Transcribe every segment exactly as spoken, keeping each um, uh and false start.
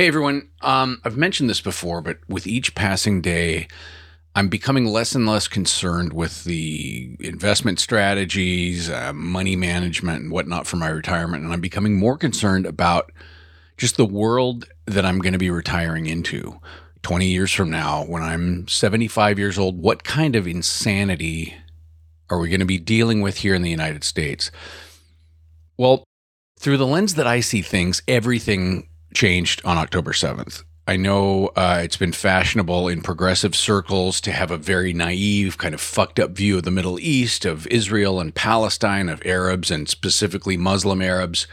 Hey, everyone. Um, I've mentioned this before, but with each passing day, I'm becoming less and less concerned with the investment strategies, uh, money management, and whatnot for my retirement. And I'm becoming more concerned about just the world that I'm going to be retiring into twenty years from now. When I'm seventy-five years old, what kind of insanity are we going to be dealing with here in the United States? Well, through the lens that I see things, everything changed on October seventh. I know uh, it's been fashionable in progressive circles to have a very naive, kind of fucked up view of the Middle East, of Israel and Palestine, of Arabs, and specifically Muslim Arabs.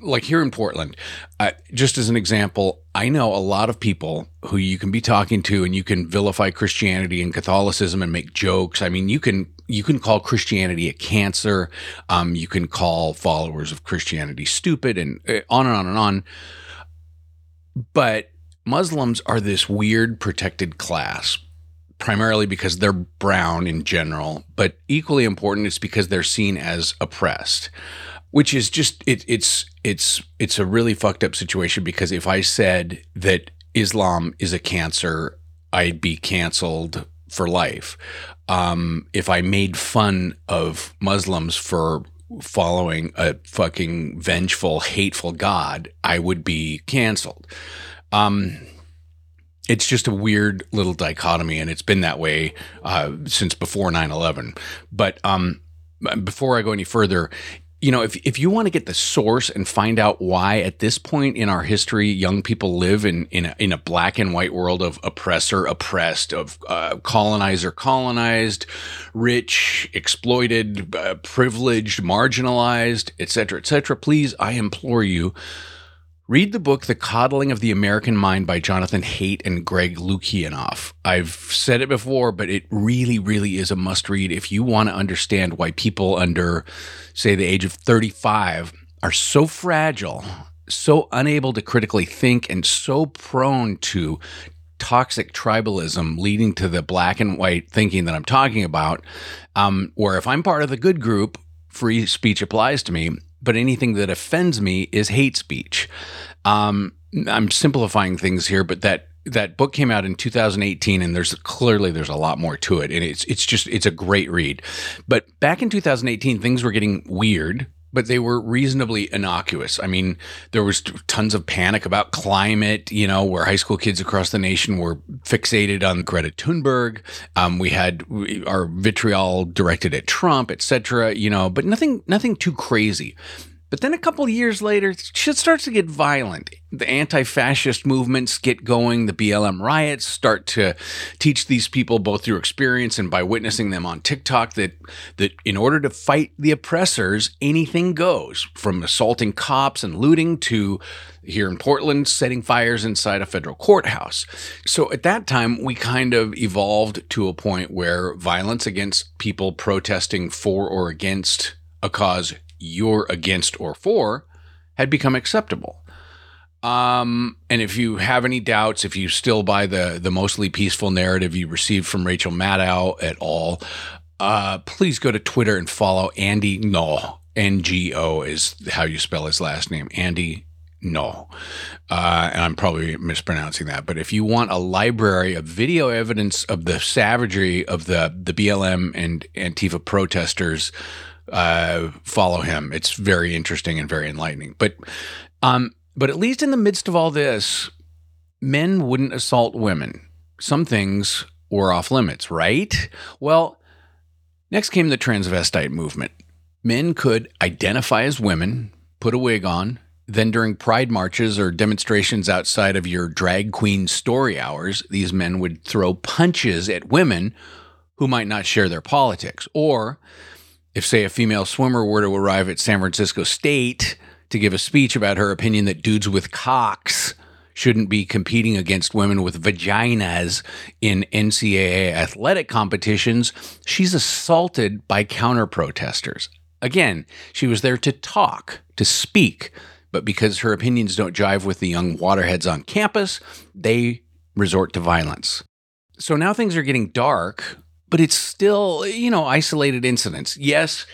Like here in Portland, uh, just as an example, I know a lot of people who you can be talking to and you can vilify Christianity and Catholicism and make jokes. I mean, you can you can call Christianity a cancer. Um, you can call followers of Christianity stupid and on and on and on. But Muslims are this weird protected class, primarily because they're brown in general, but equally important, it's because they're seen as oppressed. Which is just, it, it's it's it's a really fucked up situation, because if I said that Islam is a cancer, I'd be canceled for life. Um, if I made fun of Muslims for following a fucking vengeful, hateful God, I would be canceled. Um, it's just a weird little dichotomy, and it's been that way uh, since before nine eleven. But um, before I go any further, you know, if if you want to get the source and find out why at this point in our history young people live in in a, in a black and white world of oppressor, oppressed, of uh, colonizer, colonized, rich, exploited, uh, privileged, marginalized, et cetera, et cetera, please, I implore you, read the book, The Coddling of the American Mind by Jonathan Haidt and Greg Lukianoff. I've said it before, but it really, really is a must-read if you want to understand why people under, say, the age of thirty-five are so fragile, so unable to critically think, and so prone to toxic tribalism leading to the black and white thinking that I'm talking about, um, where if I'm part of the good group, free speech applies to me, but anything that offends me is hate speech. Um, I'm simplifying things here, but that that book came out in two thousand eighteen, and there's clearly there's a lot more to it, and it's it's just it's a great read. But back in two thousand eighteen, things were getting weird, but they were reasonably innocuous. I mean, there was tons of panic about climate, you know, where high school kids across the nation were fixated on Greta Thunberg. Um, we had our vitriol directed at Trump, et cetera, you know, but nothing, nothing too crazy. But then a couple of years later, shit starts to get violent. The anti-fascist movements get going. The B L M riots start to teach these people, both through experience and by witnessing them on TikTok, that that in order to fight the oppressors, anything goes, from assaulting cops and looting to, here in Portland, setting fires inside a federal courthouse. So at that time, we kind of evolved to a point where violence against people protesting for or against a cause you're against or for had become acceptable. Um, and if you have any doubts, if you still buy the the mostly peaceful narrative you received from Rachel Maddow et al., uh, please go to Twitter and follow Andy Ngo. N G O is how you spell his last name, Andy Ngo. Uh, and I'm probably mispronouncing that. But if you want a library of video evidence of the savagery of the, the B L M and Antifa protesters, Uh, follow him. It's very interesting and very enlightening. But, um, but at least in the midst of all this, men wouldn't assault women. Some things were off limits, right? Well, next came the transvestite movement. Men could identify as women, put a wig on, then during pride marches or demonstrations outside of your drag queen story hours, these men would throw punches at women who might not share their politics. Or if, say, a female swimmer were to arrive at San Francisco State to give a speech about her opinion that dudes with cocks shouldn't be competing against women with vaginas in N C A A athletic competitions, she's assaulted by counter-protesters. Again, she was there to talk, to speak, but because her opinions don't jive with the young waterheads on campus, they resort to violence. So now things are getting dark, but it's still, you know, isolated incidents. Yes,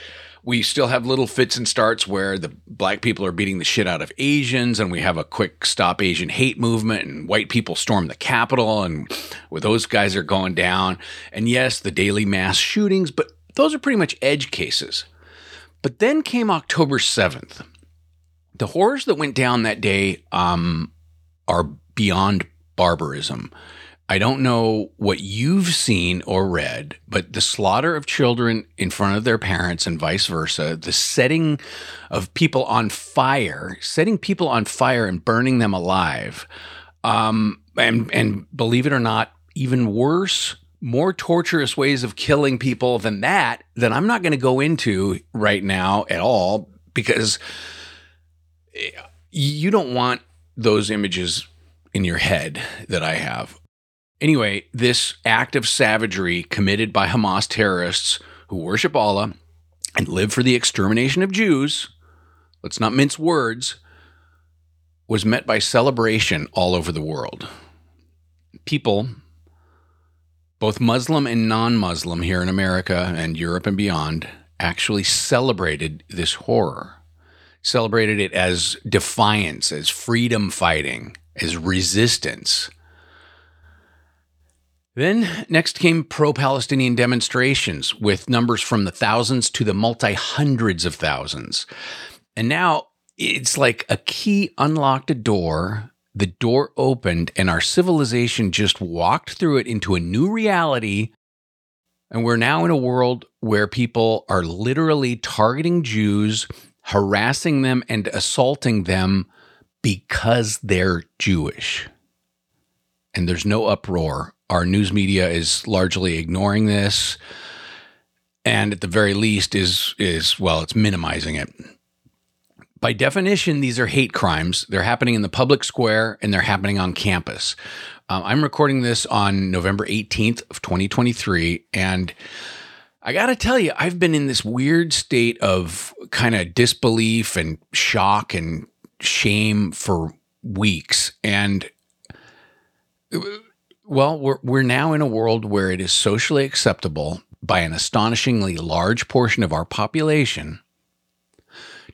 We still have little fits and starts where the black people are beating the shit out of Asians, and we have a quick stop Asian hate movement, and white people storm the Capitol, and well, those guys are going down. And yes, the daily mass shootings, but those are pretty much edge cases. But then came October seventh. The horrors that went down that day um, are beyond barbarism. I don't know what you've seen or read, but the slaughter of children in front of their parents and vice versa, the setting of people on fire, setting people on fire and burning them alive, um, and, and believe it or not, even worse, more torturous ways of killing people than that, that I'm not going to go into right now at all, because you don't want those images in your head that I have. Anyway, this act of savagery committed by Hamas terrorists who worship Allah and live for the extermination of Jews, let's not mince words, was met by celebration all over the world. People, both Muslim and non-Muslim here in America and Europe and beyond, actually celebrated this horror, celebrated it as defiance, as freedom fighting, as resistance. Then next came pro-Palestinian demonstrations with numbers from the thousands to the multi-hundreds of thousands. And now it's like a key unlocked a door, the door opened, and our civilization just walked through it into a new reality. And we're now in a world where people are literally targeting Jews, harassing them, and assaulting them because they're Jewish. And there's no uproar. Our news media is largely ignoring this, and at the very least is, is well, it's minimizing it. By definition, these are hate crimes. They're happening in the public square, and they're happening on campus. Um, I'm recording this on November eighteenth of twenty twenty-three, and I got to tell you, I've been in this weird state of kind of disbelief and shock and shame for weeks, and it, Well, we're we're now in a world where it is socially acceptable by an astonishingly large portion of our population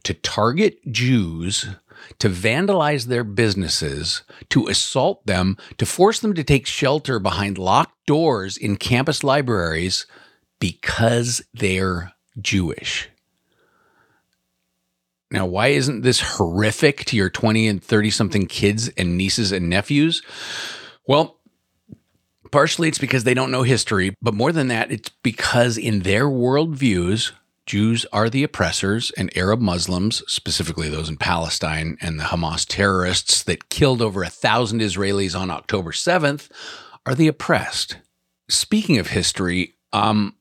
to target Jews, to vandalize their businesses, to assault them, to force them to take shelter behind locked doors in campus libraries because they're Jewish. Now, why isn't this horrific to your twenty and thirty-something kids and nieces and nephews? Well, partially, it's because they don't know history, but more than that, it's because in their worldviews, Jews are the oppressors, and Arab Muslims, specifically those in Palestine and the Hamas terrorists that killed over a thousand Israelis on October seventh, are the oppressed. Speaking of history, um,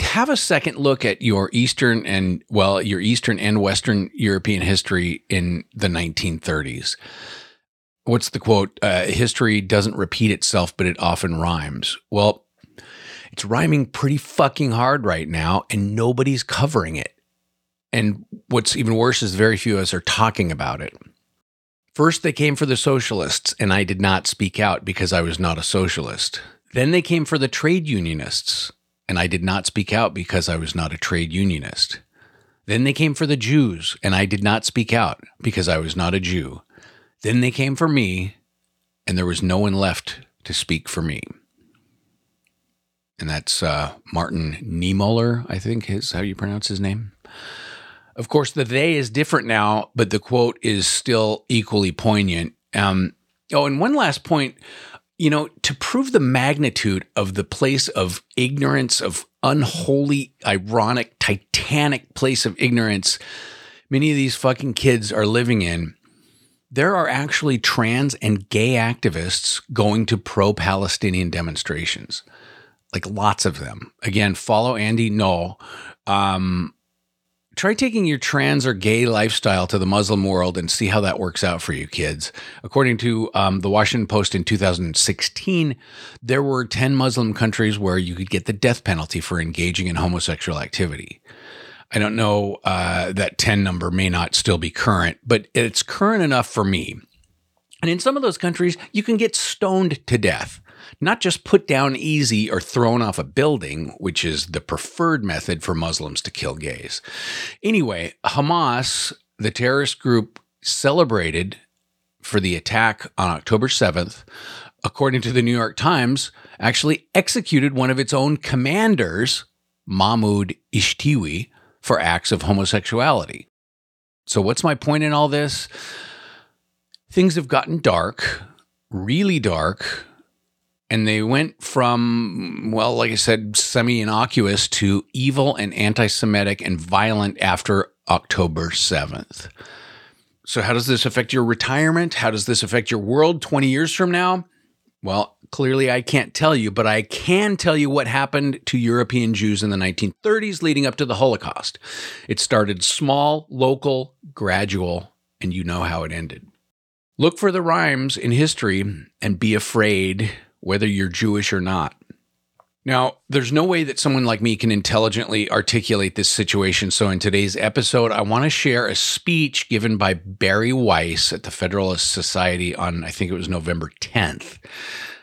have a second look at your Eastern and, well, your Eastern and Western European history in the nineteen thirties. What's the quote? Uh, history doesn't repeat itself, but it often rhymes. Well, it's rhyming pretty fucking hard right now, and nobody's covering it. And what's even worse is very few of us are talking about it. First, they came for the socialists, and I did not speak out because I was not a socialist. Then they came for the trade unionists, and I did not speak out because I was not a trade unionist. Then they came for the Jews, and I did not speak out because I was not a Jew. Then they came for me, and there was no one left to speak for me. And that's uh, Martin Niemöller, I think is how you pronounce his name. Of course, the they is different now, but the quote is still equally poignant. Um, oh, and one last point, you know, to prove the magnitude of the place of ignorance, of unholy, ironic, titanic place of ignorance many of these fucking kids are living in, there are actually trans and gay activists going to pro-Palestinian demonstrations, like lots of them. Again, follow Andy Ngo. Um, try taking your trans or gay lifestyle to the Muslim world and see how that works out for you kids. According to um, the Washington Post in two thousand sixteen, there were ten Muslim countries where you could get the death penalty for engaging in homosexual activity. I don't know, uh, that ten number may not still be current, but it's current enough for me. And in some of those countries, you can get stoned to death. not just put down easy or thrown off a building, which is the preferred method for Muslims to kill gays. Anyway, Hamas, the terrorist group, celebrated for the attack on October seventh, according to the New York Times, actually executed one of its own commanders, Mahmoud Ishtiwi, for acts of homosexuality. So what's my point in all this? Things have gotten dark, really dark, and they went from, well, like I said, semi-innocuous to evil and anti-Semitic and violent after October seventh. So how does this affect your retirement? How does this affect your world twenty years from now? Well, clearly I can't tell you, but I can tell you what happened to European Jews in the nineteen thirties leading up to the Holocaust. It started small, local, gradual, and you know how it ended. Look for the rhymes in history and be afraid whether you're Jewish or not. Now, there's no way that someone like me can intelligently articulate this situation, so in today's episode, I want to share a speech given by Bari Weiss at the Federalist Society on, I think it was November tenth.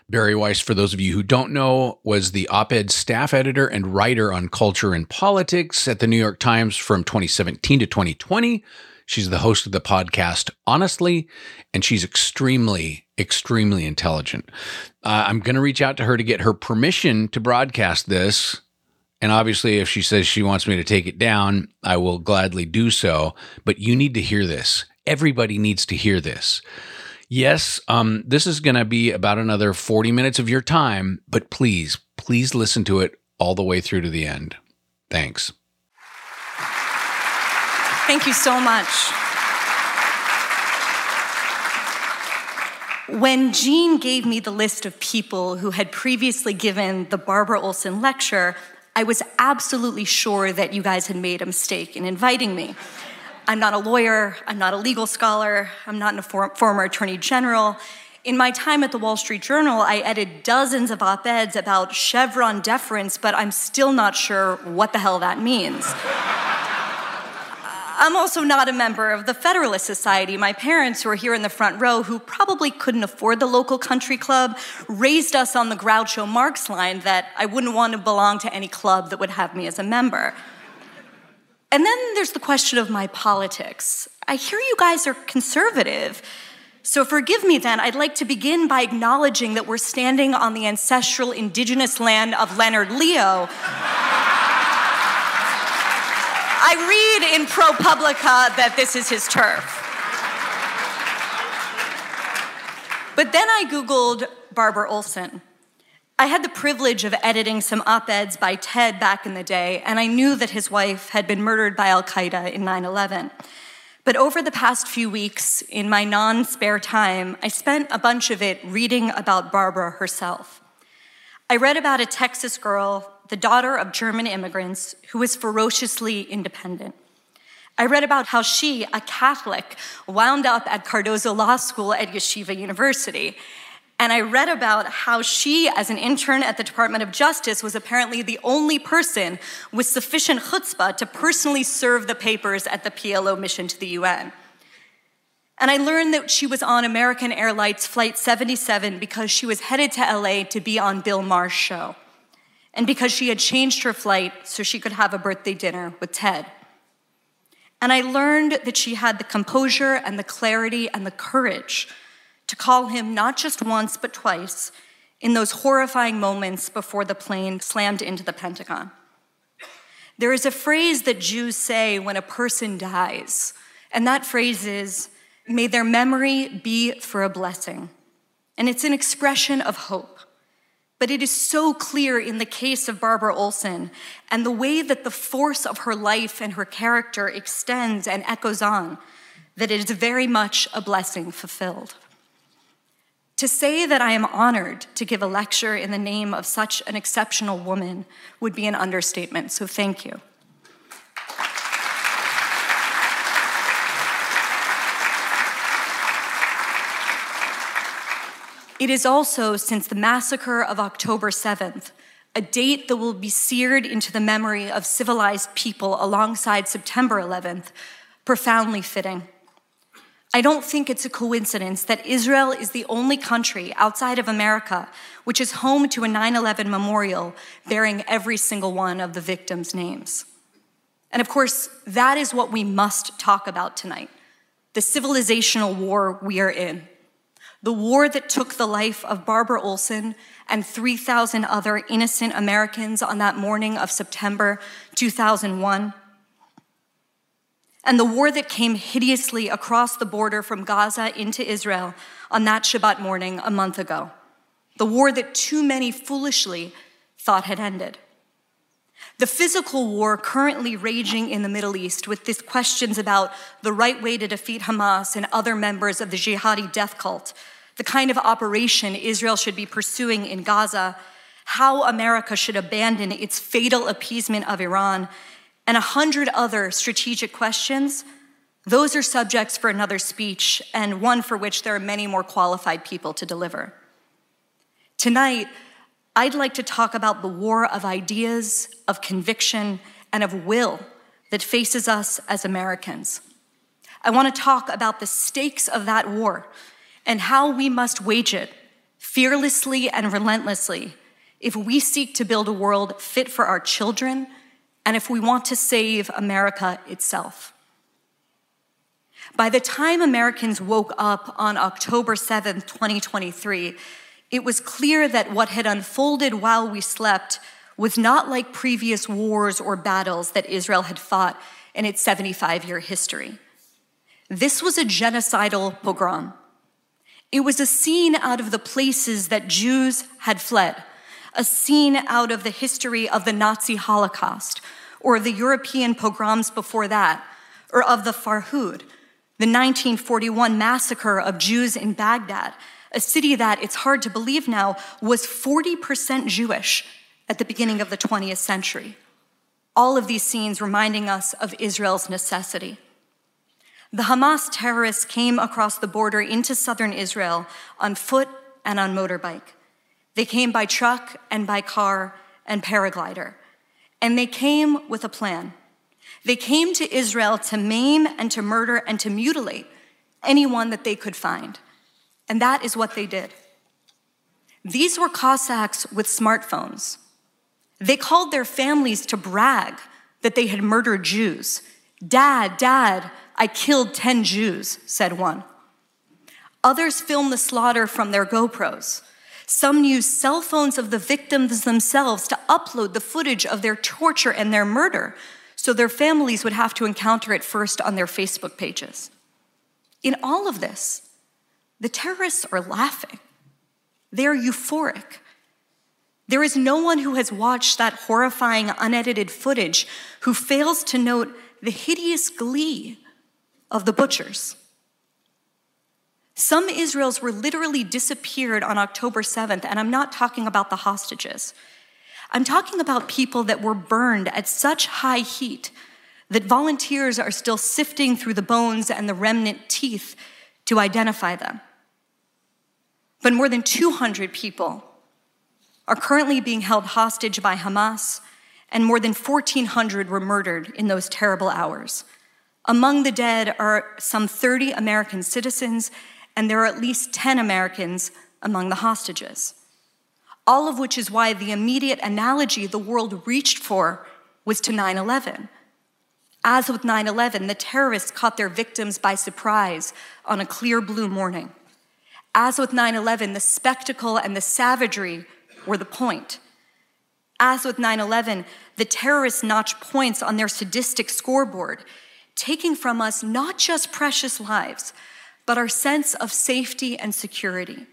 Bari Weiss, for those of you who don't know, was the op-ed staff editor and writer on culture and politics at the New York Times from twenty seventeen to twenty twenty. She's the host of the podcast, Honestly, and she's extremely, extremely intelligent. Uh, I'm going to reach out to her to get her permission to broadcast this. And obviously, if she says she wants me to take it down, I will gladly do so. But you need to hear this. Everybody needs to hear this. Yes, um, this is going to be about another forty minutes of your time, but please, please listen to it all the way through to the end. Thanks. Thank you so much. When Jean gave me the list of people who had previously given the Barbara Olson lecture, I was absolutely sure that you guys had made a mistake in inviting me. I'm not a lawyer, I'm not a legal scholar, I'm not a for- former attorney general. In my time at the Wall Street Journal, I edited dozens of op-eds about Chevron deference, but I'm still not sure what the hell that means. I'm also not a member of the Federalist Society. My parents, who are here in the front row, who probably couldn't afford the local country club, raised us on the Groucho Marx line that I wouldn't want to belong to any club that would have me as a member. And then there's the question of my politics. I hear you guys are conservative. So forgive me then, I'd like to begin by acknowledging that we're standing on the ancestral indigenous land of Leonard Leo. I read in ProPublica that this is his turf. But then I Googled Barbara Olson. I had the privilege of editing some op-eds by Ted back in the day, and I knew that his wife had been murdered by Al-Qaeda in nine eleven. But over the past few weeks, in my non-spare time, I spent a bunch of it reading about Barbara herself. I read about a Texas girl, the daughter of German immigrants, who was ferociously independent. I read about how she, a Catholic, wound up at Cardozo Law School at Yeshiva University. And I read about how she, as an intern at the Department of Justice, was apparently the only person with sufficient chutzpah to personally serve the papers at the P L O mission to the U N. And I learned that she was on American Airlines Flight seventy-seven because she was headed to L A to be on Bill Maher's show, and because she had changed her flight so she could have a birthday dinner with Ted. And I learned that she had the composure and the clarity and the courage to call him not just once but twice in those horrifying moments before the plane slammed into the Pentagon. There is a phrase that Jews say when a person dies, and that phrase is, "May their memory be for a blessing." And it's an expression of hope. But it is so clear in the case of Barbara Olson and the way that the force of her life and her character extends and echoes on that it is very much a blessing fulfilled. To say that I am honored to give a lecture in the name of such an exceptional woman would be an understatement, so thank you. It is also, since the massacre of October seventh, a date that will be seared into the memory of civilized people alongside September eleventh, profoundly fitting. I don't think it's a coincidence that Israel is the only country outside of America which is home to a nine eleven memorial bearing every single one of the victims' names. And of course, that is what we must talk about tonight, the civilizational war we are in, the war that took the life of Barbara Olson and three thousand other innocent Americans on that morning of September two thousand one, and the war that came hideously across the border from Gaza into Israel on that Shabbat morning a month ago, the war that too many foolishly thought had ended. The physical war currently raging in the Middle East with these questions about the right way to defeat Hamas and other members of the jihadi death cult, the kind of operation Israel should be pursuing in Gaza, how America should abandon its fatal appeasement of Iran, and a hundred other strategic questions, those are subjects for another speech, and one for which there are many more qualified people to deliver. Tonight, I'd like to talk about the war of ideas, of conviction, and of will that faces us as Americans. I want to talk about the stakes of that war and how we must wage it fearlessly and relentlessly if we seek to build a world fit for our children, and if we want to save America itself. By the time Americans woke up on October seventh, twenty twenty-three, it was clear that what had unfolded while we slept was not like previous wars or battles that Israel had fought in its seventy-five year history. This was a genocidal pogrom. It was a scene out of the places that Jews had fled, a scene out of the history of the Nazi Holocaust, or the European pogroms before that, or of the Farhud, the nineteen forty-one massacre of Jews in Baghdad, a city that, it's hard to believe now, was forty percent Jewish at the beginning of the twentieth century. All of these scenes reminding us of Israel's necessity. The Hamas terrorists came across the border into southern Israel on foot and on motorbike. They came by truck and by car and paraglider. And they came with a plan. They came to Israel to maim and to murder and to mutilate anyone that they could find. And that is what they did. These were Cossacks with smartphones. They called their families to brag that they had murdered Jews. "Dad, Dad, I killed ten Jews," said one. Others filmed the slaughter from their GoPros. Some used cell phones of the victims themselves to upload the footage of their torture and their murder, so their families would have to encounter it first on their Facebook pages. In all of this, the terrorists are laughing. They're euphoric. There is no one who has watched that horrifying, unedited footage who fails to note the hideous glee of the butchers. Some Israelis were literally disappeared on October seventh, and I'm not talking about the hostages. I'm talking about people that were burned at such high heat that volunteers are still sifting through the bones and the remnant teeth to identify them. But more than two hundred people are currently being held hostage by Hamas, and more than fourteen hundred were murdered in those terrible hours. Among the dead are some thirty American citizens, and there are at least ten Americans among the hostages. All of which is why the immediate analogy the world reached for was to nine eleven. As with nine eleven, the terrorists caught their victims by surprise on a clear blue morning. As with nine eleven, the spectacle and the savagery were the point. As with nine eleven, the terrorists notched points on their sadistic scoreboard, taking from us not just precious lives, but our sense of safety and security.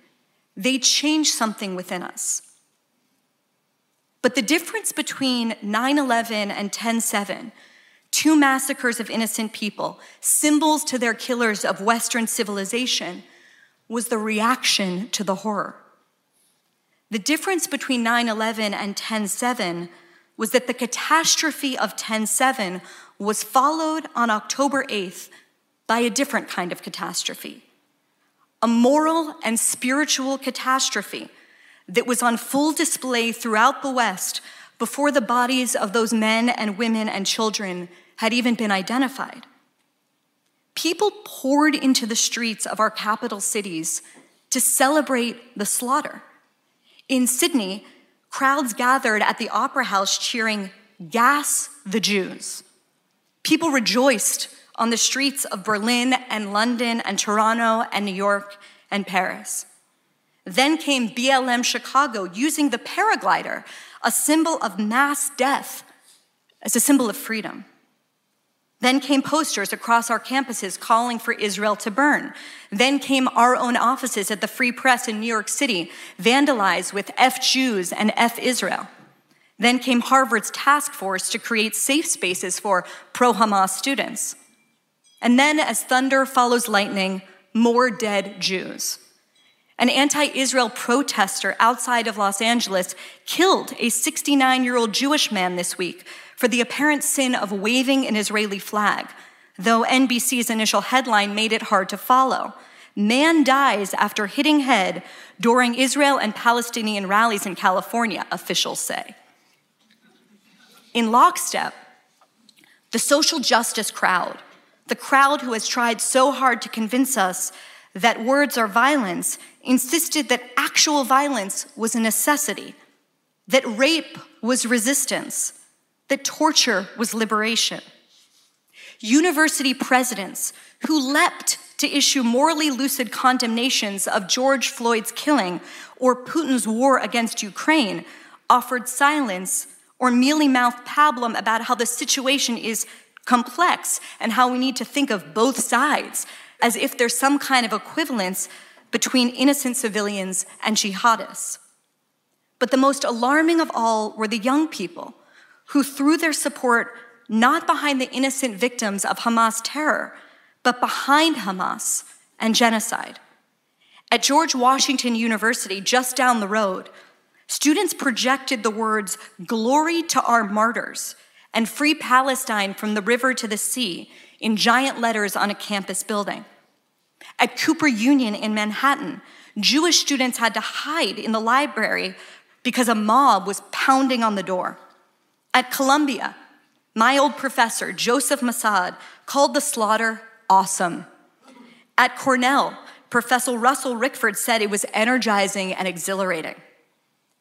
They change something within us. But the difference between nine eleven and ten seven, two massacres of innocent people, symbols to their killers of Western civilization, was the reaction to the horror. The difference between nine eleven and ten seven was that the catastrophe of ten seven was followed on October eighth by a different kind of catastrophe. A moral and spiritual catastrophe that was on full display throughout the West before the bodies of those men and women and children had even been identified. people poured into the streets of our capital cities to celebrate the slaughter. In Sydney, crowds gathered at the Opera House cheering, "Gas the Jews." People rejoiced on the streets of Berlin and London and Toronto and New York and Paris. Then came B L M Chicago using the paraglider, a symbol of mass death, as a symbol of freedom. Then came posters across our campuses calling for Israel to burn. Then came our own offices at the Free Press in New York City, vandalized with F Jews and F Israel. Then came Harvard's task force to create safe spaces for pro-Hamas students. And then, as thunder follows lightning, more dead Jews. An anti-Israel protester outside of Los Angeles killed a sixty-nine-year-old Jewish man this week for the apparent sin of waving an Israeli flag, though N B C's initial headline made it hard to follow. Man dies after hitting head during Israel and Palestinian rallies in California, officials say. In lockstep, the social justice crowd, the crowd who has tried so hard to convince us that words are violence, insisted that actual violence was a necessity, that rape was resistance, that torture was liberation. University presidents who leapt to issue morally lucid condemnations of George Floyd's killing or Putin's war against Ukraine offered silence or mealy-mouthed pablum about how the situation is complex and how we need to think of both sides, as if there's some kind of equivalence between innocent civilians and jihadists. But the most alarming of all were the young people who threw their support not behind the innocent victims of Hamas terror, but behind Hamas and genocide. At George Washington University, just down the road, students projected the words, "Glory to our martyrs," and "Free Palestine from the river to the sea" in giant letters on a campus building. At Cooper Union in Manhattan, Jewish students had to hide in the library because a mob was pounding on the door. At Columbia, my old professor, Joseph Massad, called the slaughter awesome. At Cornell, Professor Russell Rickford said it was energizing and exhilarating.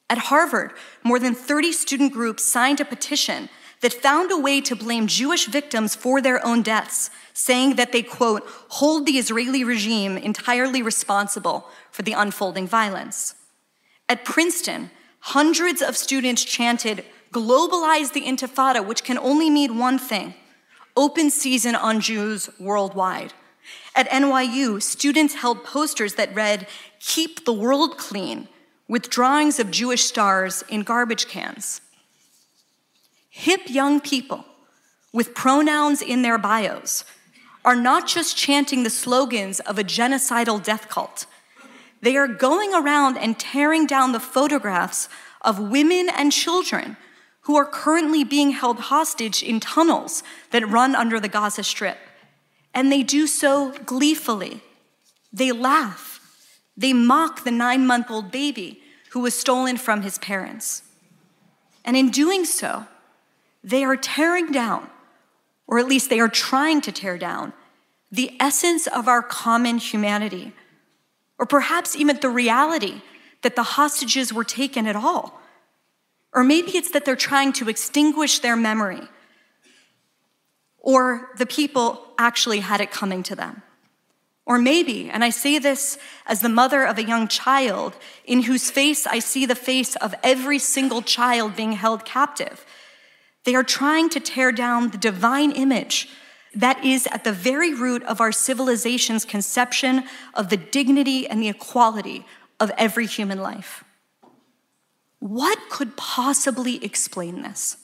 At Harvard, more than thirty student groups signed a petition that found a way to blame Jewish victims for their own deaths, saying that they, quote, hold the Israeli regime entirely responsible for the unfolding violence. At Princeton, hundreds of students chanted, globalize the Intifada, which can only mean one thing, open season on Jews worldwide. At N Y U, students held posters that read, keep the world clean, with drawings of Jewish stars in garbage cans. Hip young people with pronouns in their bios are not just chanting the slogans of a genocidal death cult. They are going around and tearing down the photographs of women and children who are currently being held hostage in tunnels that run under the Gaza Strip. And they do so gleefully. They laugh. They mock the nine-month-old baby who was stolen from his parents. And in doing so, they are tearing down, or at least they are trying to tear down, the essence of our common humanity, or perhaps even the reality that the hostages were taken at all. Or maybe it's that they're trying to extinguish their memory, or the people actually had it coming to them. Or maybe, and I say this as the mother of a young child in whose face I see the face of every single child being held captive, they are trying to tear down the divine image that is at the very root of our civilization's conception of the dignity and the equality of every human life. What could possibly explain this?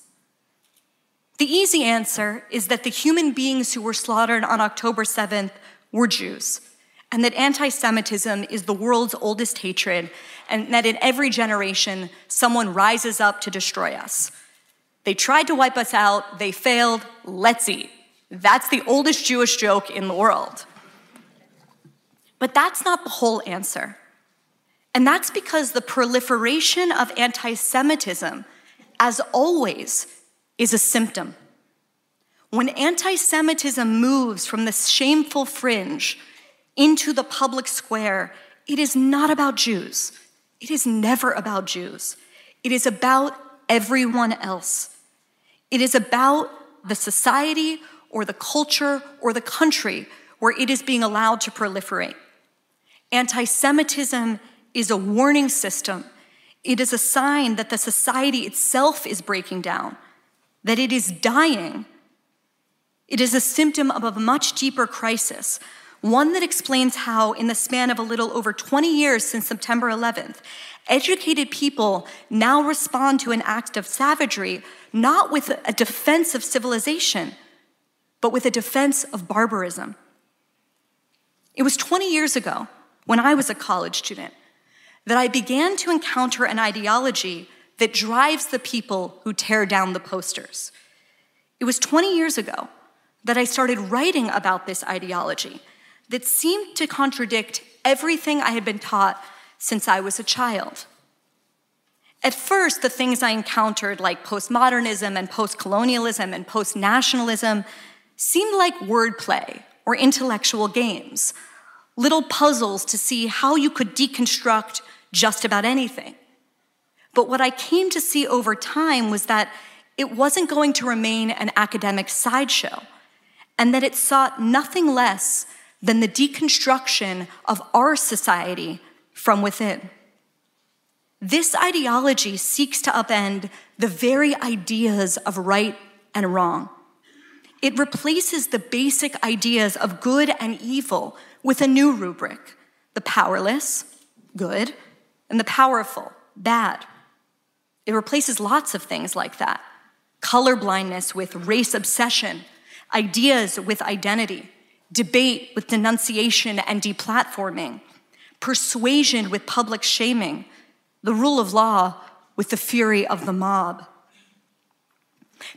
The easy answer is that the human beings who were slaughtered on October seventh were Jews, and that anti-Semitism is the world's oldest hatred, and that in every generation, someone rises up to destroy us. They tried to wipe us out, they failed, let's eat. That's the oldest Jewish joke in the world. But that's not the whole answer. And that's because the proliferation of anti-Semitism, as always, is a symptom. When anti-Semitism moves from the shameful fringe into the public square, it is not about Jews. It is never about Jews. It is about everyone else. It is about the society or the culture or the country where it is being allowed to proliferate. Anti-Semitism is a warning system. It is a sign that the society itself is breaking down, that it is dying. It is a symptom of a much deeper crisis, one that explains how, in the span of a little over twenty years since September eleventh, educated people now respond to an act of savagery not with a defense of civilization, but with a defense of barbarism. It was twenty years ago, when I was a college student, that I began to encounter an ideology that drives the people who tear down the posters. It was twenty years ago that I started writing about this ideology that seemed to contradict everything I had been taught since I was a child. At first, the things I encountered, like postmodernism and postcolonialism and postnationalism, seemed like wordplay or intellectual games, little puzzles to see how you could deconstruct just about anything. But what I came to see over time was that it wasn't going to remain an academic sideshow, and that it sought nothing less than the deconstruction of our society from within. This ideology seeks to upend the very ideas of right and wrong. It replaces the basic ideas of good and evil with a new rubric: the powerless, good, and the powerful, bad. It replaces lots of things like that: colorblindness with race obsession, ideas with identity, debate with denunciation and deplatforming, persuasion with public shaming, the rule of law with the fury of the mob.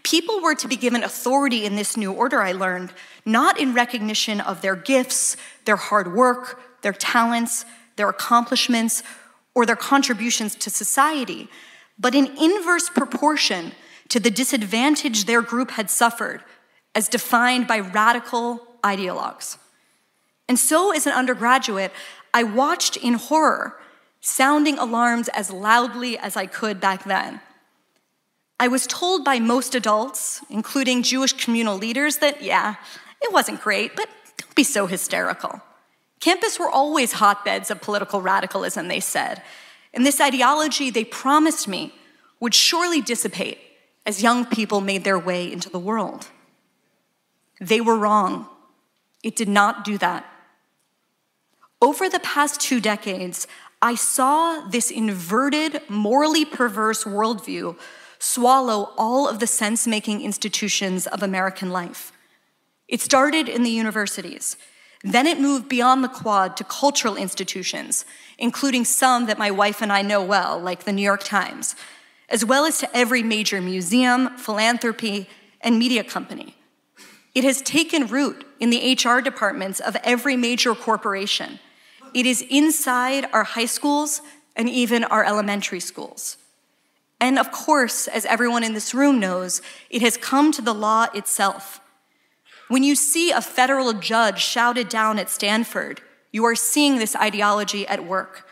People were to be given authority in this new order, I learned, not in recognition of their gifts, their hard work, their talents, their accomplishments, or their contributions to society, but in inverse proportion to the disadvantage their group had suffered, as defined by radical ideologues. And so, as an undergraduate, I watched in horror, sounding alarms as loudly as I could back then. I was told by most adults, including Jewish communal leaders, that, yeah, it wasn't great, but don't be so hysterical. Campus were always hotbeds of political radicalism, they said, and this ideology they promised me would surely dissipate as young people made their way into the world. They were wrong. It did not do that. Over the past two decades, I saw this inverted, morally perverse worldview swallow all of the sense-making institutions of American life. It started in the universities. Then it moved beyond the quad to cultural institutions, including some that my wife and I know well, like the New York Times, as well as to every major museum, philanthropy, and media company. It has taken root in the H R departments of every major corporation. It is inside our high schools and even our elementary schools. And of course, as everyone in this room knows, it has come to the law itself. When you see a federal judge shouted down at Stanford, you are seeing this ideology at work.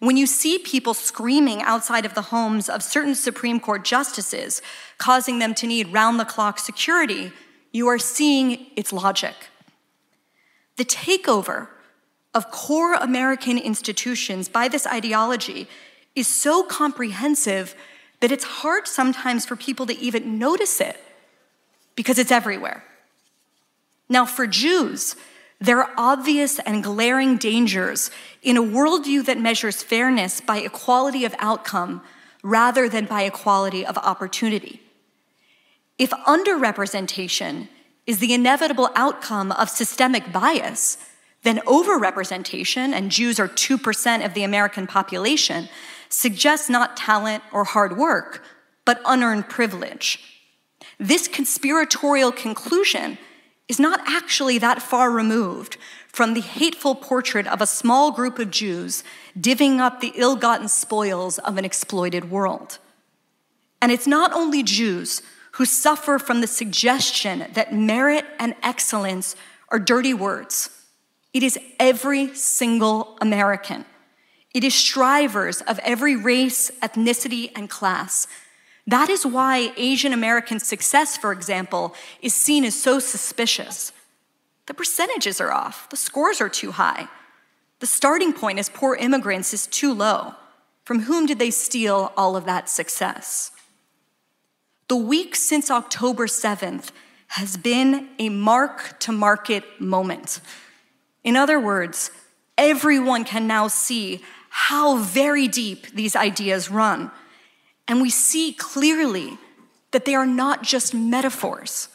When you see people screaming outside of the homes of certain Supreme Court justices, causing them to need round-the-clock security, you are seeing its logic. The takeover of core American institutions by this ideology is so comprehensive that it's hard sometimes for people to even notice it, because it's everywhere. Now, for Jews, there are obvious and glaring dangers in a worldview that measures fairness by equality of outcome rather than by equality of opportunity. If underrepresentation is the inevitable outcome of systemic bias, then overrepresentation, and Jews are two percent of the American population, suggests not talent or hard work, but unearned privilege. This conspiratorial conclusion is not actually that far removed from the hateful portrait of a small group of Jews divvying up the ill-gotten spoils of an exploited world. And it's not only Jews who suffer from the suggestion that merit and excellence are dirty words. It is every single American. It is strivers of every race, ethnicity, and class. That is why Asian American success, for example, is seen as so suspicious. The percentages are off. The scores are too high. The starting point as poor immigrants is too low. From whom did they steal all of that success? The week since October seventh has been a mark-to-market moment. In other words, everyone can now see how very deep these ideas run. And we see clearly that they are not just metaphors.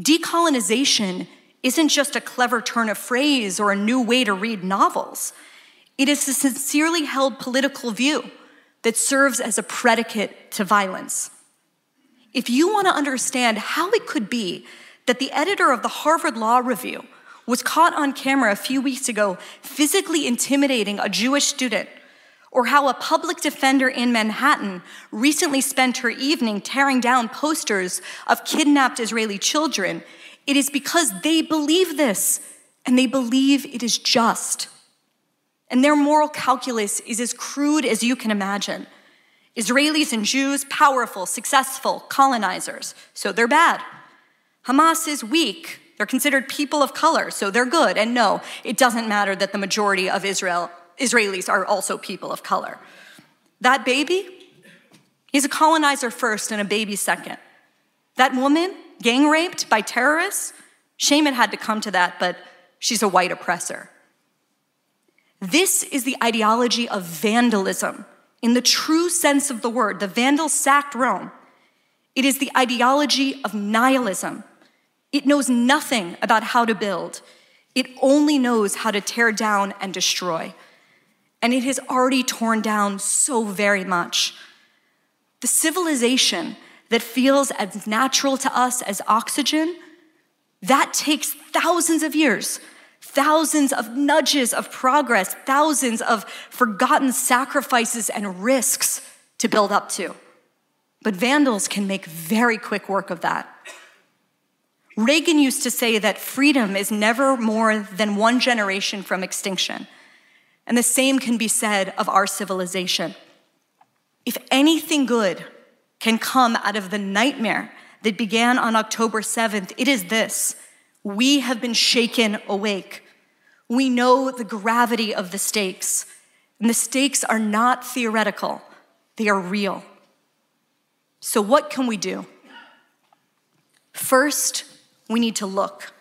Decolonization isn't just a clever turn of phrase or a new way to read novels. It is a sincerely held political view that serves as a predicate to violence. If you want to understand how it could be that the editor of the Harvard Law Review was caught on camera a few weeks ago physically intimidating a Jewish student, or how a public defender in Manhattan recently spent her evening tearing down posters of kidnapped Israeli children, it is because they believe this, and they believe it is just. And their moral calculus is as crude as you can imagine. Israelis and Jews, powerful, successful colonizers, so they're bad. Hamas is weak. They're considered people of color, so they're good. And no, it doesn't matter that the majority of Israel Israelis are also people of color. That baby, he's a colonizer first and a baby second. That woman, gang raped by terrorists, shame it had to come to that, but she's a white oppressor. This is the ideology of vandalism in the true sense of the word. The Vandals sacked Rome. It is the ideology of nihilism. It knows nothing about how to build. It only knows how to tear down and destroy. And it has already torn down so very much. The civilization that feels as natural to us as oxygen, that takes thousands of years, thousands of nudges of progress, thousands of forgotten sacrifices and risks to build up to. But vandals can make very quick work of that. Reagan used to say that freedom is never more than one generation from extinction. And the same can be said of our civilization. If anything good can come out of the nightmare that began on October seventh, it is this. We have been shaken awake. We know the gravity of the stakes. And the stakes are not theoretical. They are real. So what can we do? First, we need to look.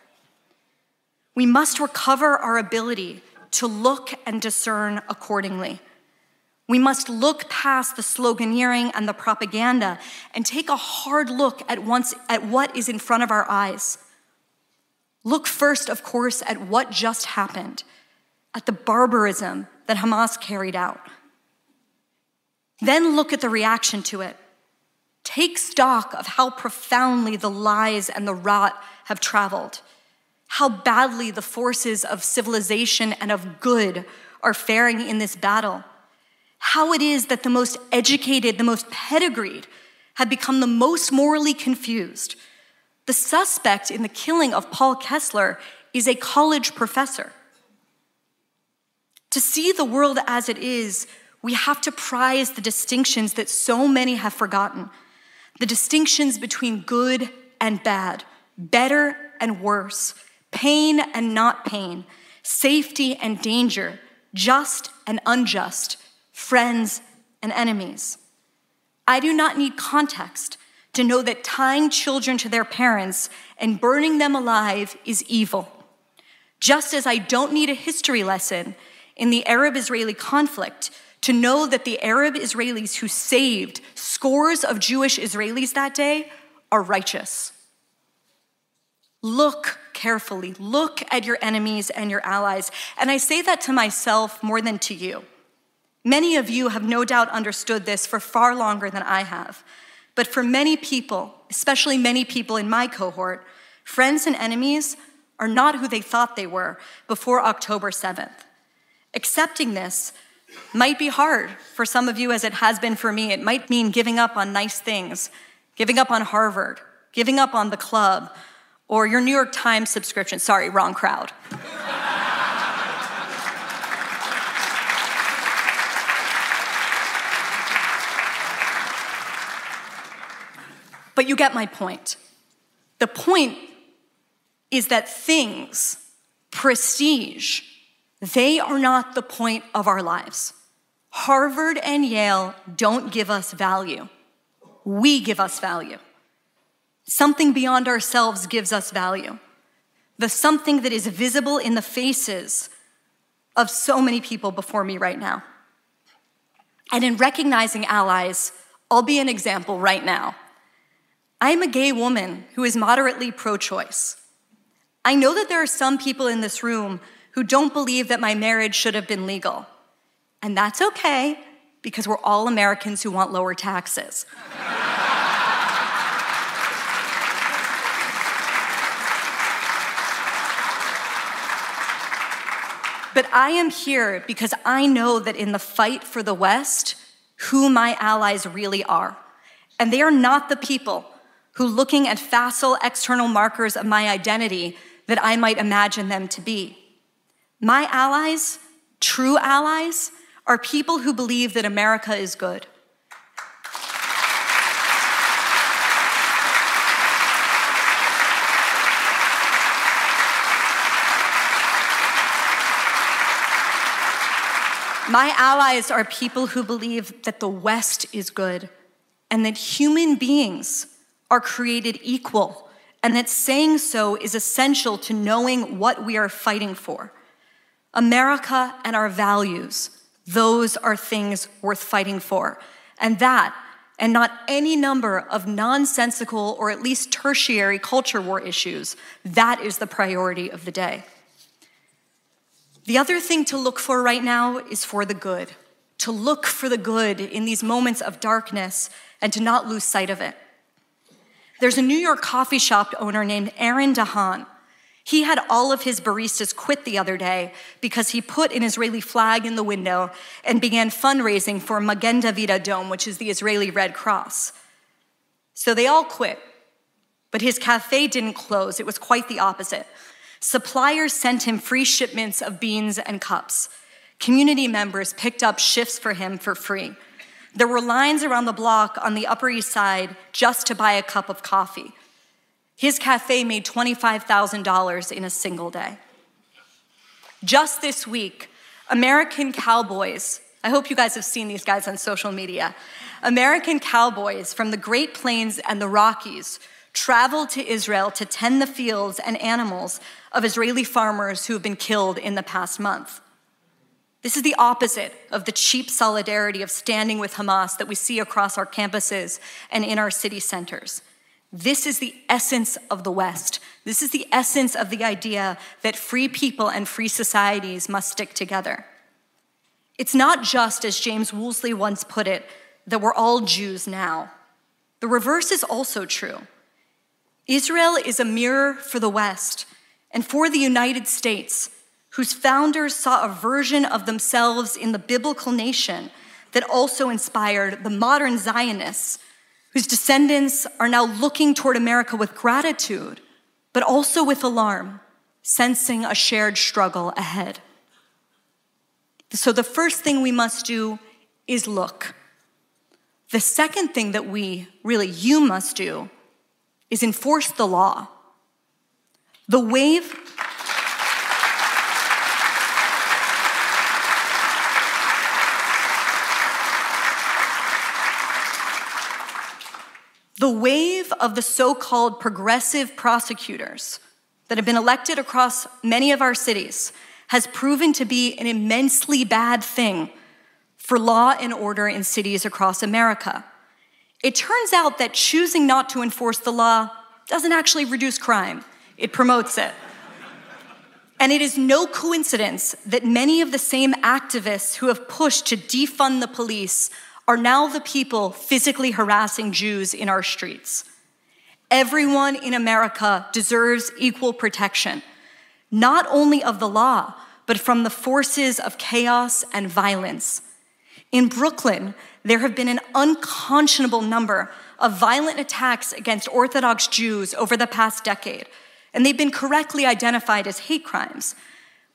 We must recover our ability to look and discern accordingly. We must look past the sloganeering and the propaganda and take a hard look at once at what is in front of our eyes. Look first, of course, at what just happened, at the barbarism that Hamas carried out. Then look at the reaction to it. Take stock of how profoundly the lies and the rot have traveled, how badly the forces of civilization and of good are faring in this battle, how it is that the most educated, the most pedigreed, have become the most morally confused. The suspect in the killing of Paul Kessler is a college professor. To see the world as it is, we have to prize the distinctions that so many have forgotten, the distinctions between good and bad, better and worse, pain and not pain, safety and danger, just and unjust, friends and enemies. I do not need context to know that tying children to their parents and burning them alive is evil, just as I don't need a history lesson in the Arab-Israeli conflict to know that the Arab Israelis who saved scores of Jewish Israelis that day are righteous. Look carefully. Look at your enemies and your allies. And I say that to myself more than to you. Many of you have no doubt understood this for far longer than I have. But for many people, especially many people in my cohort, friends and enemies are not who they thought they were before October seventh. Accepting this might be hard for some of you, as it has been for me. It might mean giving up on nice things. giving up on Harvard, giving up on the club, or your New York Times subscription. Sorry, wrong crowd. But you get my point. The point is that things, prestige, they are not the point of our lives. Harvard and Yale don't give us value. We give us value. Something beyond ourselves gives us value. The something that is visible in the faces of so many people before me right now. And in recognizing allies, I'll be an example right now. I'm a gay woman who is moderately pro-choice. I know that there are some people in this room who don't believe that my marriage should have been legal. And that's okay, because we're all Americans who want lower taxes. But I am here because I know that in the fight for the West, who my allies really are. And they are not the people who, looking at facile external markers of my identity, that I might imagine them to be. My allies, true allies, are people who believe that America is good. My allies are people who believe that the West is good, and that human beings are created equal, and that saying so is essential to knowing what we are fighting for. America and our values, those are things worth fighting for. And that, and not any number of nonsensical or at least tertiary culture war issues, that is the priority of the day. The other thing to look for right now is for the good. To look for the good in these moments of darkness and to not lose sight of it. There's a New York coffee shop owner named Aaron DeHaan. He had all of his baristas quit the other day because he put an Israeli flag in the window and began fundraising for Magen David Adom, which is the Israeli Red Cross. So they all quit, but his cafe didn't close. It was quite the opposite. Suppliers sent him free shipments of beans and cups. Community members picked up shifts for him for free. There were lines around the block on the Upper East Side just to buy a cup of coffee. His cafe made twenty-five thousand dollars in a single day. Just this week, American cowboys, I hope you guys have seen these guys on social media, American cowboys from the Great Plains and the Rockies traveled to Israel to tend the fields and animals of Israeli farmers who have been killed in the past month. This is the opposite of the cheap solidarity of standing with Hamas that we see across our campuses and in our city centers. This is the essence of the West. This is the essence of the idea that free people and free societies must stick together. It's not just, as James Woolsley once put it, that we're all Jews now. The reverse is also true. Israel is a mirror for the West and for the United States, whose founders saw a version of themselves in the biblical nation that also inspired the modern Zionists, whose descendants are now looking toward America with gratitude, but also with alarm, sensing a shared struggle ahead. So the first thing we must do is look. The second thing that we, really you must do, is enforce the law. The wave... The wave of the so-called progressive prosecutors that have been elected across many of our cities has proven to be an immensely bad thing for law and order in cities across America. It turns out that choosing not to enforce the law doesn't actually reduce crime. It promotes it. And it is no coincidence that many of the same activists who have pushed to defund the police are now the people physically harassing Jews in our streets. Everyone in America deserves equal protection, not only of the law, but from the forces of chaos and violence. In Brooklyn, there have been an unconscionable number of violent attacks against Orthodox Jews over the past decade, and they've been correctly identified as hate crimes.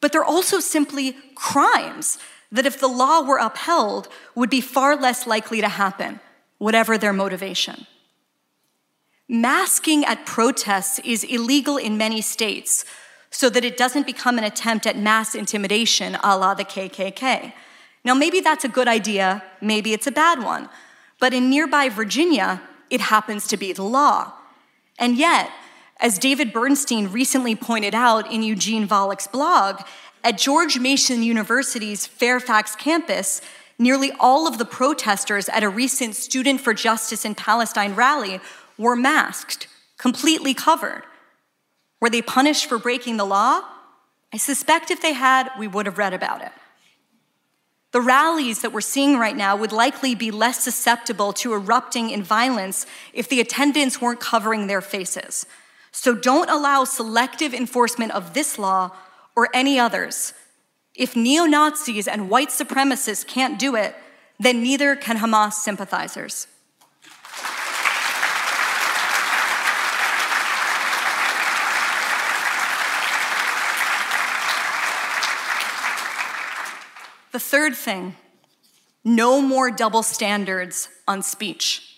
But they're also simply crimes that, if the law were upheld, would be far less likely to happen, whatever their motivation. Masking at protests is illegal in many states so that it doesn't become an attempt at mass intimidation a la the K K K. Now, maybe that's a good idea, maybe it's a bad one, but in nearby Virginia, it happens to be the law. And yet, as David Bernstein recently pointed out in Eugene Volok's blog, at George Mason University's Fairfax campus, nearly all of the protesters at a recent Student for Justice in Palestine rally were masked, completely covered. Were they punished for breaking the law? I suspect if they had, we would have read about it. The rallies that we're seeing right now would likely be less susceptible to erupting in violence if the attendants weren't covering their faces. So don't allow selective enforcement of this law or any others. If neo-Nazis and white supremacists can't do it, then neither can Hamas sympathizers. The third thing, no more double standards on speech.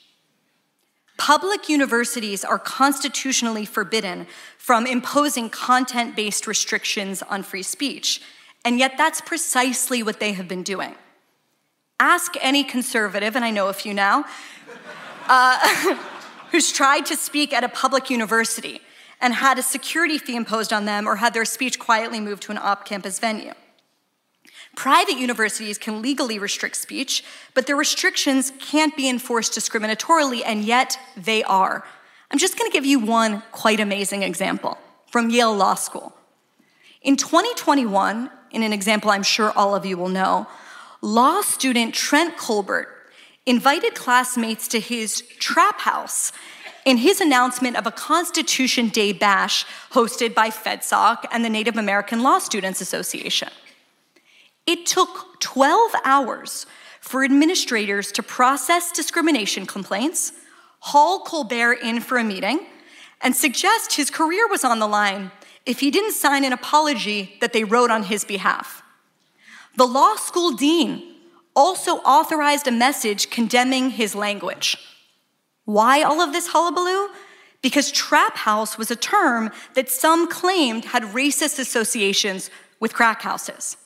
Public universities are constitutionally forbidden from imposing content-based restrictions on free speech, and yet that's precisely what they have been doing. Ask any conservative, and I know a few now, uh, who's tried to speak at a public university and had a security fee imposed on them or had their speech quietly moved to an off-campus venue. Private universities can legally restrict speech, but their restrictions can't be enforced discriminatorily, and yet they are. I'm just going to give you one quite amazing example from Yale Law School. In twenty twenty-one, in an example I'm sure all of you will know, law student Trent Colbert invited classmates to his trap house in his announcement of a Constitution Day bash hosted by FedSoc and the Native American Law Students Association. It took twelve hours for administrators to process discrimination complaints, haul Colbert in for a meeting, and suggest his career was on the line if he didn't sign an apology that they wrote on his behalf. The law school dean also authorized a message condemning his language. Why all of this hullabaloo? Because trap house was a term that some claimed had racist associations with crack houses.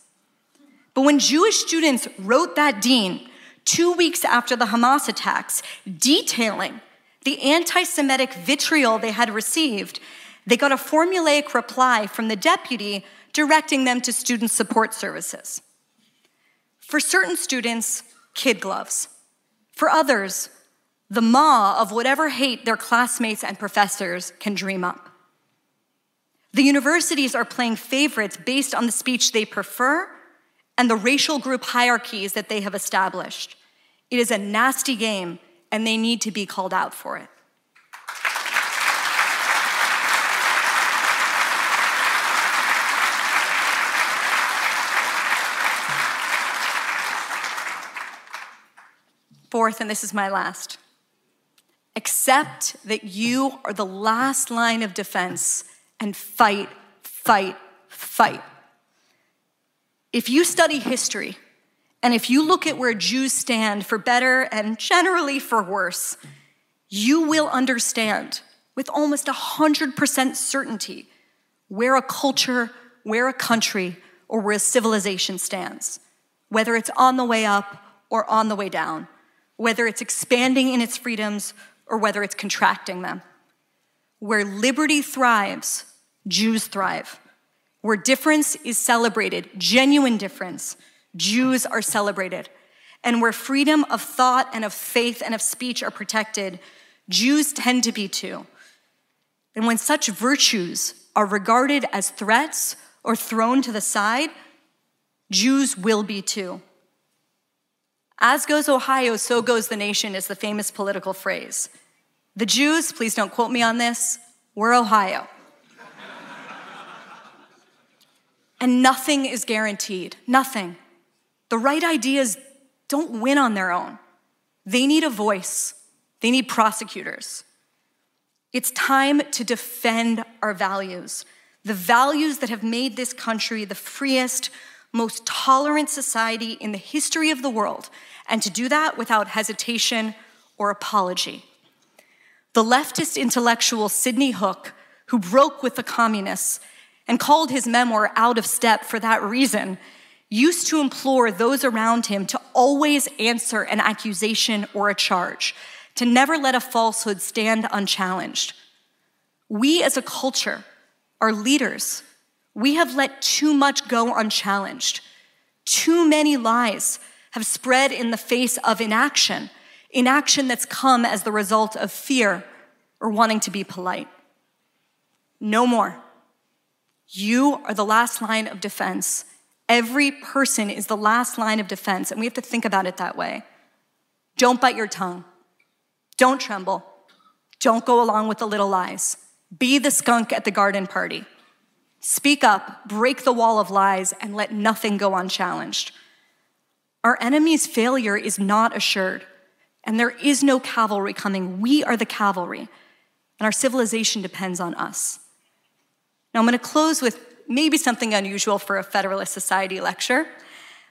But when Jewish students wrote that dean two weeks after the Hamas attacks, detailing the anti-Semitic vitriol they had received, they got a formulaic reply from the deputy directing them to student support services. For certain students, kid gloves. For others, the maw of whatever hate their classmates and professors can dream up. The universities are playing favorites based on the speech they prefer and the racial group hierarchies that they have established. It is a nasty game, and they need to be called out for it. Fourth, and this is my last, accept that you are the last line of defense and fight, fight, fight. If you study history, and if you look at where Jews stand for better and generally for worse, you will understand with almost one hundred percent certainty where a culture, where a country, or where a civilization stands, whether it's on the way up or on the way down, whether it's expanding in its freedoms or whether it's contracting them. Where liberty thrives, Jews thrive. Where difference is celebrated, genuine difference, Jews are celebrated. And where freedom of thought and of faith and of speech are protected, Jews tend to be too. And when such virtues are regarded as threats or thrown to the side, Jews will be too. As goes Ohio, so goes the nation is the famous political phrase. The Jews, please don't quote me on this, we're Ohio. And nothing is guaranteed, nothing. The right ideas don't win on their own. They need a voice. They need prosecutors. It's time to defend our values, the values that have made this country the freest, most tolerant society in the history of the world, and to do that without hesitation or apology. The leftist intellectual Sidney Hook, who broke with the communists and called his memoir Out of Step for that reason, used to implore those around him to always answer an accusation or a charge, to never let a falsehood stand unchallenged. We as a culture, our leaders, we have let too much go unchallenged. Too many lies have spread in the face of inaction, inaction that's come as the result of fear or wanting to be polite. No more. You are the last line of defense. Every person is the last line of defense, and we have to think about it that way. Don't bite your tongue. Don't tremble. Don't go along with the little lies. Be the skunk at the garden party. Speak up, break the wall of lies, and let nothing go unchallenged. Our enemy's failure is not assured, and there is no cavalry coming. We are the cavalry, and our civilization depends on us. Now, I'm going to close with maybe something unusual for a Federalist Society lecture,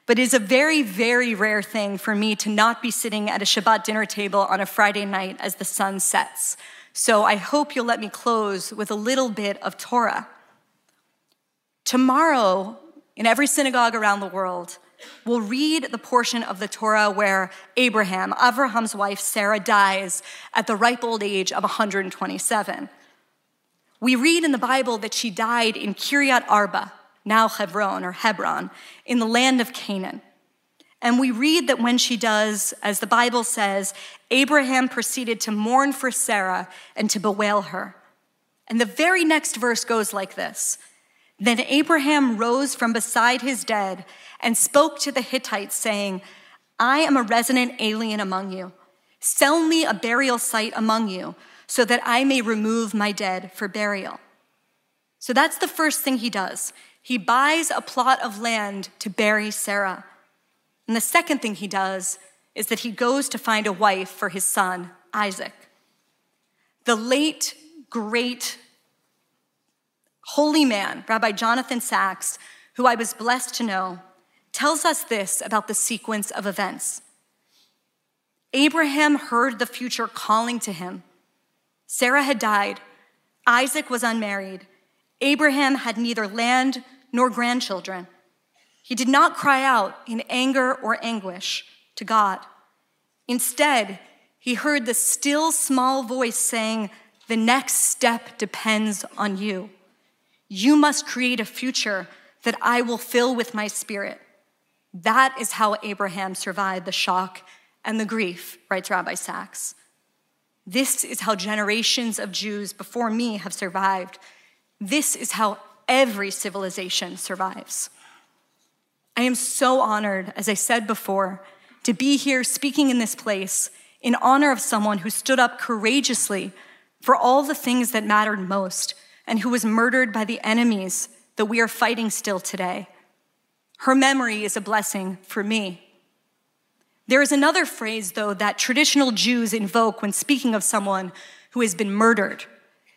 but it is a very, very rare thing for me to not be sitting at a Shabbat dinner table on a Friday night as the sun sets. So I hope you'll let me close with a little bit of Torah. Tomorrow, in every synagogue around the world, we'll read the portion of the Torah where Abraham, Avraham's wife, Sarah, dies at the ripe old age of one hundred twenty-seven. We read in the Bible that she died in Kiryat Arba, now Hebron or Hebron, in the land of Canaan. And we read that when she does, as the Bible says, Abraham proceeded to mourn for Sarah and to bewail her. And the very next verse goes like this. Then Abraham rose from beside his dead and spoke to the Hittites, saying, I am a resident alien among you. Sell me a burial site among you, so that I may remove my dead for burial. So that's the first thing he does. He buys a plot of land to bury Sarah. And the second thing he does is that he goes to find a wife for his son, Isaac. The late, great, holy man, Rabbi Jonathan Sachs, who I was blessed to know, tells us this about the sequence of events. Abraham heard the future calling to him. Sarah had died, Isaac was unmarried, Abraham had neither land nor grandchildren. He did not cry out in anger or anguish to God. Instead, he heard the still small voice saying, the next step depends on you. You must create a future that I will fill with my spirit. That is how Abraham survived the shock and the grief, writes Rabbi Sachs. This is how generations of Jews before me have survived. This is how every civilization survives. I am so honored, as I said before, to be here speaking in this place in honor of someone who stood up courageously for all the things that mattered most and who was murdered by the enemies that we are fighting still today. Her memory is a blessing for me. There is another phrase, though, that traditional Jews invoke when speaking of someone who has been murdered,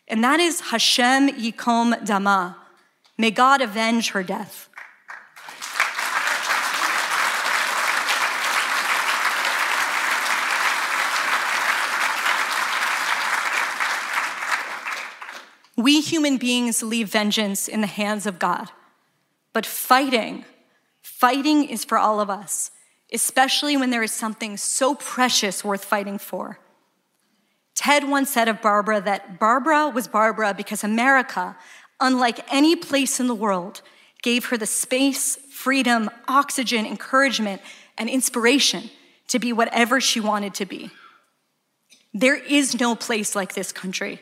and that is Hashem Yikom Dama. May God avenge her death. We human beings leave vengeance in the hands of God, but fighting, fighting is for all of us, especially when there is something so precious worth fighting for. Ted once said of Barbara that Barbara was Barbara because America, unlike any place in the world, gave her the space, freedom, oxygen, encouragement, and inspiration to be whatever she wanted to be. There is no place like this country.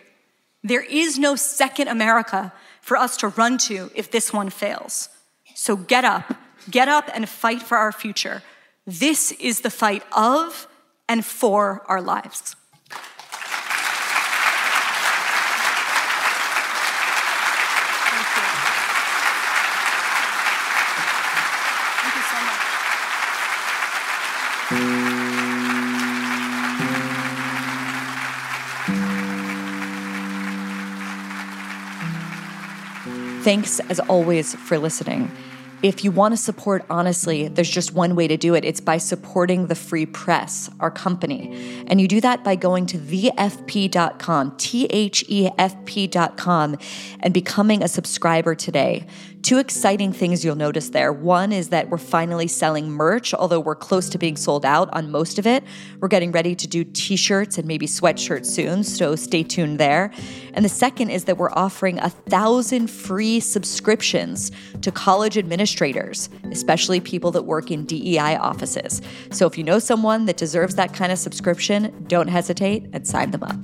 There is no second America for us to run to if this one fails. So get up, get up and fight for our future. This is the fight of and for our lives. Thank you. Thank you so much. Thanks, as always, for listening. If you want to support Honestly, there's just one way to do it. It's by supporting The Free Press, our company. And you do that by going to the f p dot com, T H E F P dot com, and becoming a subscriber today. Two exciting things you'll notice there. One is that we're finally selling merch, although we're close to being sold out on most of it. We're getting ready to do t-shirts and maybe sweatshirts soon, so stay tuned there. And the second is that we're offering a thousand free subscriptions to college administrators, especially people that work in D E I offices. So if you know someone that deserves that kind of subscription, don't hesitate and sign them up.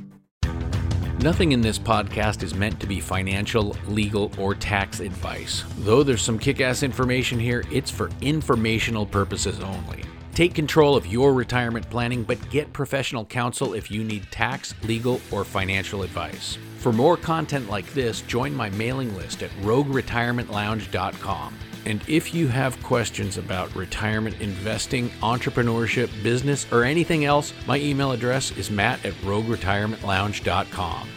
Nothing in this podcast is meant to be financial, legal, or tax advice. Though there's some kick-ass information here, it's for informational purposes only. Take control of your retirement planning, but get professional counsel if you need tax, legal, or financial advice. For more content like this, join my mailing list at rogue retirement lounge dot com. And if you have questions about retirement investing, entrepreneurship, business, or anything else, my email address is matt at rogue retirement lounge dot com.